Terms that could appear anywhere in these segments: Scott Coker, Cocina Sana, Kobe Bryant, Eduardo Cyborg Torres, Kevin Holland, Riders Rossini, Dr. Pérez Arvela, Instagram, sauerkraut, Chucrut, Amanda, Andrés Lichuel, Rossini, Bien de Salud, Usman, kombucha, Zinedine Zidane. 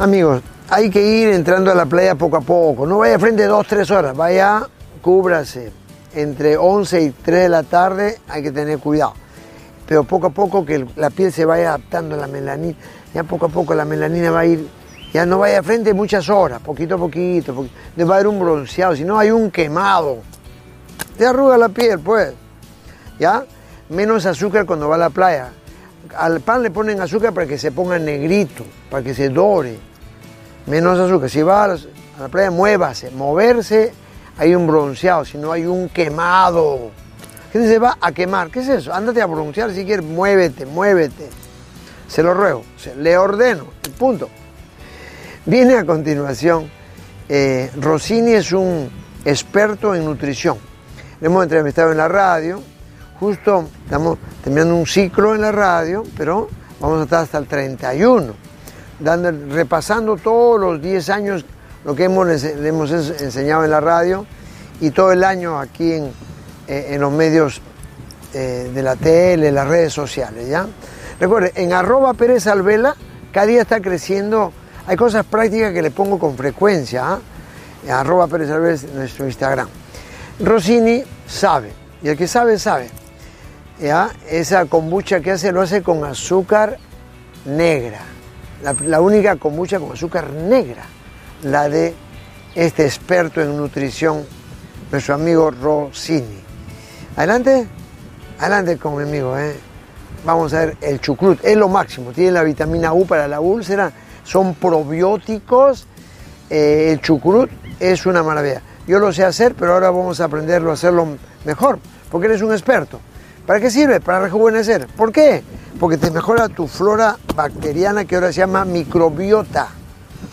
Amigos, hay que ir entrando a la playa poco a poco. No vaya frente 2-3 horas, vaya, cúbrase. Entre 11 y 3 de la tarde hay que tener cuidado. Pero poco a poco que la piel se vaya adaptando a la melanina. Ya poco a poco la melanina va a ir... Ya no vaya frente muchas horas, poquito a poquito. Va a haber un bronceado, si no hay un quemado. Te arruga la piel, pues. ¿Ya? Menos azúcar cuando va a la playa. Al pan le ponen azúcar para que se ponga negrito, para que se dore. Menos azúcar. Si va a la playa, muévase. Moverse, hay un bronceado, si no hay un quemado. Gente se va a quemar. ¿Qué es eso? Ándate a broncear si quieres. Muévete, muévete. Se lo ruego. Le ordeno. Punto. Viene a continuación, Rossini es un experto en nutrición. Le hemos entrevistado en la radio, justo estamos terminando un ciclo en la radio, pero vamos a estar hasta el 31, repasando todos los 10 años lo que le hemos enseñado en la radio y todo el año aquí en los medios de la tele, las redes sociales, ¿ya? Recuerden, en @PérezArvela, cada día está creciendo. Hay cosas prácticas que le pongo con frecuencia, ¿eh? @PérezArvela es nuestro Instagram. Rossini sabe, y el que sabe, sabe. ¿Ya? Esa kombucha que hace, lo hace con azúcar negra. La única kombucha con azúcar negra, la de este experto en nutrición, nuestro amigo Rossini. Adelante, adelante con mi amigo, ¿eh? Vamos a ver el chucrut, es lo máximo, tiene la vitamina U para la úlcera. Son probióticos, el chucrut es una maravilla. Yo lo sé hacer, pero ahora vamos a aprenderlo a hacerlo mejor, porque eres un experto. ¿Para qué sirve? Para rejuvenecer. ¿Por qué? Porque te mejora tu flora bacteriana, que ahora se llama microbiota.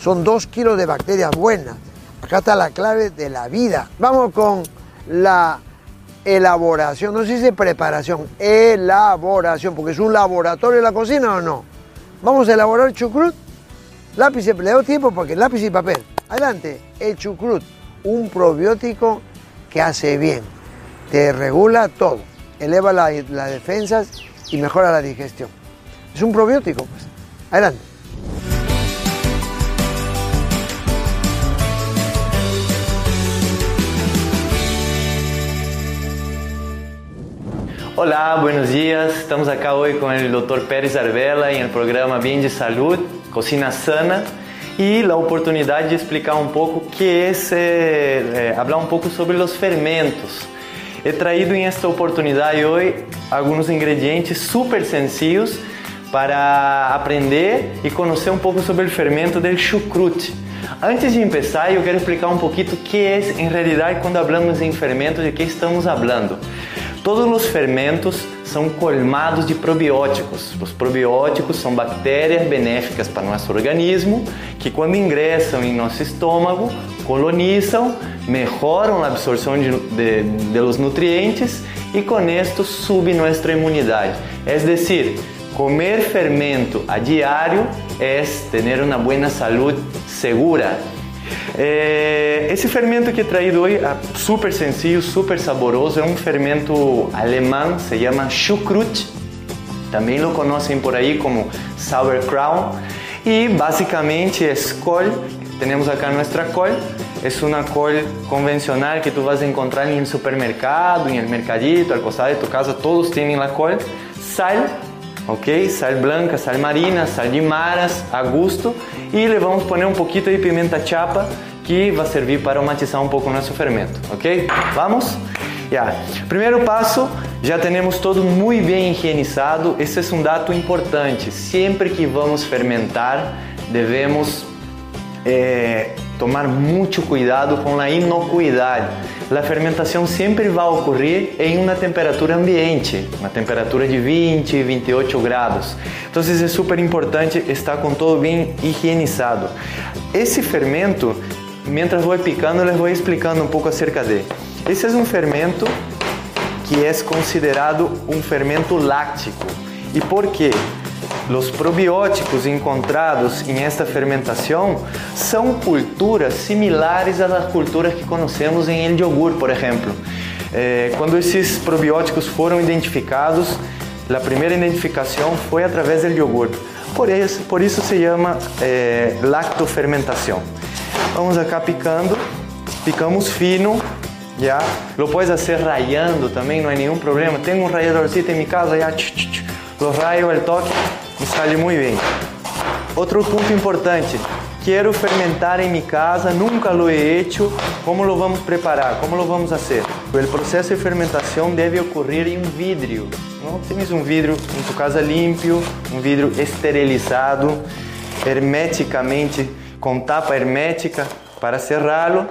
Son 2 kilos de bacterias buenas. Acá está la clave de la vida. Vamos con la elaboración, no se dice preparación, elaboración, porque es un laboratorio la cocina, ¿o no? Vamos a elaborar chucrut. Lápiz, le doy tiempo porque lápiz y papel. Adelante, el chucrut, un probiótico que hace bien. Te regula todo, eleva las defensas y mejora la digestión. Es un probiótico, pues. Adelante. Hola, buenos días. Estamos acá hoy con el Dr. Pérez Arvela en el programa Bien de Salud, Cocina Sana, y la oportunidad de explicar un poco qué es, hablar un poco sobre los fermentos. He traído en esta oportunidad hoy algunos ingredientes súper sencillos para aprender y conocer un poco sobre el fermento del chucrut. Antes de empezar, yo quiero explicar un poquito qué es en realidad cuando hablamos en fermentos, de qué estamos hablando. Todos os fermentos são colmados de probióticos. Os probióticos são bactérias benéficas para nosso organismo que, quando ingressam em nosso estômago, colonizam, melhoram a absorção dos nutrientes e, com isto, subem nossa imunidade. É decir, comer fermento a diário é ter uma boa saúde segura. Esse fermento que traído hoje é super sencillo, super saboroso. É um fermento alemão, se chama SchuKraut. Também lo conhecem por aí como sauerkraut. E basicamente é col. Temos aqui nossa col. É uma col convencional que tu vas encontrar em supermercado, em mercadito, al costado de tu casa. Todos têm a col. Sal. Ok, sal blanca, sal marina, sal de maras, a gusto, e le vamos poner um pouquinho de pimenta chapa que vai servir para matizar um pouco o nosso fermento, ok? Vamos? Yeah. Primeiro passo, já temos todo muito bem higienizado. Esse é um dado importante. Sempre que vamos fermentar, devemos tomar muito cuidado com a inocuidade. A fermentação sempre vai ocorrer em uma temperatura ambiente, uma temperatura de 20, 28 graus. Então, é super importante estar com todo bem higienizado. Esse fermento, mientras vou picando, eu vou explicando um pouco acerca dele. Esse é um fermento que é considerado um fermento láctico. E por quê? Os probióticos encontrados em esta fermentação são culturas similares às culturas que conhecemos em el yogur, por exemplo. Quando esses probióticos foram identificados, a primeira identificação foi através do yogur. Por isso se chama lactofermentação. Vamos acá picando, picamos fino, já. Lo puedes hacer rayando também, não há nenhum problema. Tenho ralladorcito em minha casa, já. Lo rayo al toque, me sale muy bien. Otro punto importante, quiero fermentar en mi casa, nunca lo he hecho. ¿Cómo lo vamos a preparar? ¿Cómo lo vamos a hacer? El proceso de fermentación debe ocurrir en un vidrio. No tienes un vidrio en tu casa limpio, un vidrio esterilizado, herméticamente, con tapa hermética para cerrarlo.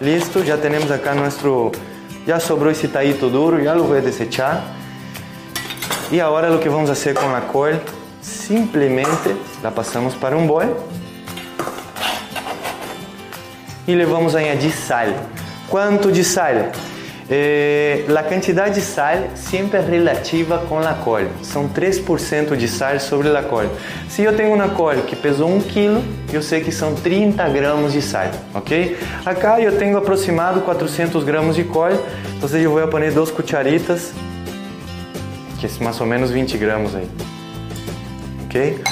Listo, ya tenemos acá nuestro... Ya sobró ese taíto duro, ya lo voy a desechar. Y ahora lo que vamos a hacer con la col, simplemente la pasamos para un bol y le vamos a añadir sal. ¿Cuánto de sal? La cantidad de sal siempre es relativa con la col. Son 3% de sal sobre la col. Si yo tengo una col que pesó 1 kilo, yo sé que son 30 gramos de sal, ¿ok? Acá yo tengo aproximado 400 gramos de col, entonces yo voy a poner 2 cucharitas. Que es más o menos 20 gramos ahí. ¿Ok?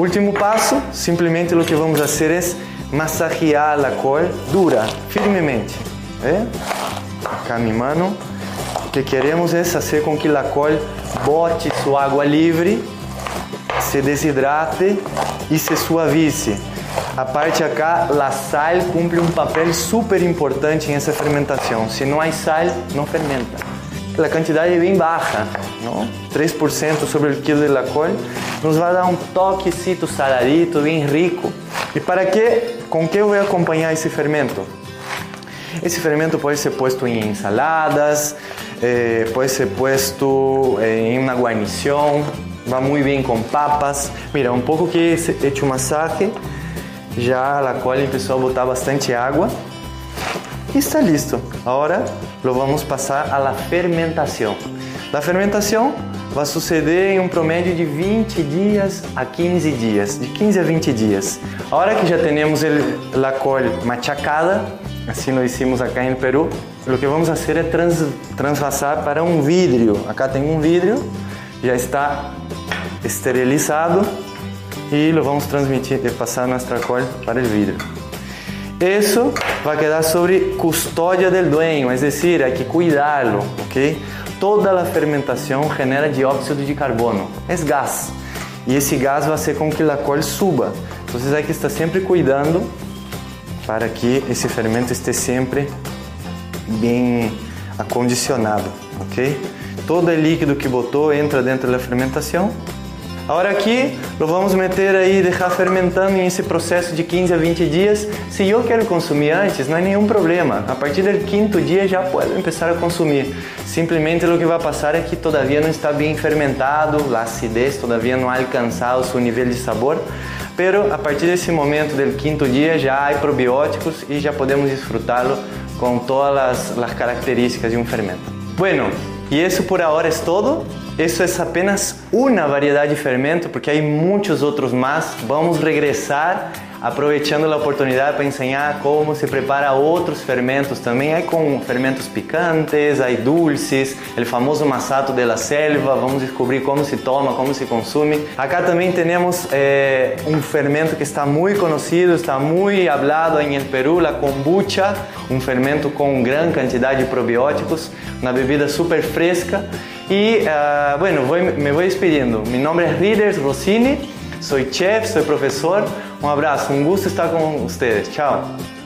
Último paso, simplemente lo que vamos a hacer es masajear la col dura, firmemente. ¿Eh? Acá mi mano. Lo que queremos es hacer con que la col bote su agua libre, se deshidrate y se suavice. Aparte acá, la sal cumple un papel súper importante en esa fermentación. Si no hay sal, no fermenta. La cantidad es bien baja, ¿no? 3% sobre el kilo de la col nos va a dar un toquecito saladito, bien rico. ¿Y para qué? ¿Con qué voy a acompañar ese fermento? Ese fermento puede ser puesto en ensaladas, puede ser puesto en una guarnición, va muy bien con papas. Mira, un poco que he hecho masaje, ya la col empezó a botar bastante agua. Y está listo. Ahora lo vamos a pasar a la fermentación. La fermentación va a suceder en un promedio de 20 días a 15 días. De 15 a 20 días. Ahora que ya tenemos la col machacada, así lo hicimos acá en Perú, lo que vamos a hacer es traspasar para un vidrio. Acá tengo un vidrio, ya está esterilizado y lo vamos a pasar nuestra col para el vidrio. Eso va a quedar sobre custodia del dueño, es decir, hay que cuidarlo, ¿ok? Toda la fermentación genera dióxido de carbono, es gas, y ese gas va a hacer con que la col suba. Entonces hay que estar siempre cuidando para que ese fermento esté siempre bien acondicionado, ¿ok? Todo el líquido que botó entra dentro de la fermentación. Ahora aquí lo vamos a meter ahí, dejar fermentando en ese proceso de 15 a 20 días. Si yo quiero consumir antes, no hay ningún problema. A partir del quinto día ya puedo empezar a consumir. Simplemente lo que va a pasar es que todavía no está bien fermentado, la acidez todavía no ha alcanzado su nivel de sabor. Pero a partir de ese momento del quinto día ya hay probióticos y ya podemos disfrutarlo con todas las características de un fermento. Bueno, y eso por ahora es todo. Eso es apenas una variedad de fermento, porque hay muchos otros más. Vamos a regresar aprovechando la oportunidad para enseñar cómo se prepara otros fermentos también. Hay con fermentos picantes, hay dulces, el famoso masato de la selva. Vamos a descubrir cómo se toma, cómo se consume. Acá también tenemos un fermento que está muy conocido, está muy hablado en el Perú, la kombucha. Un fermento con gran cantidad de probióticos, una bebida súper fresca. Y bueno, me voy despidiendo. Mi nombre es Riders Rossini, soy chef, soy profesor. Un abrazo, un gusto estar con ustedes. Chao.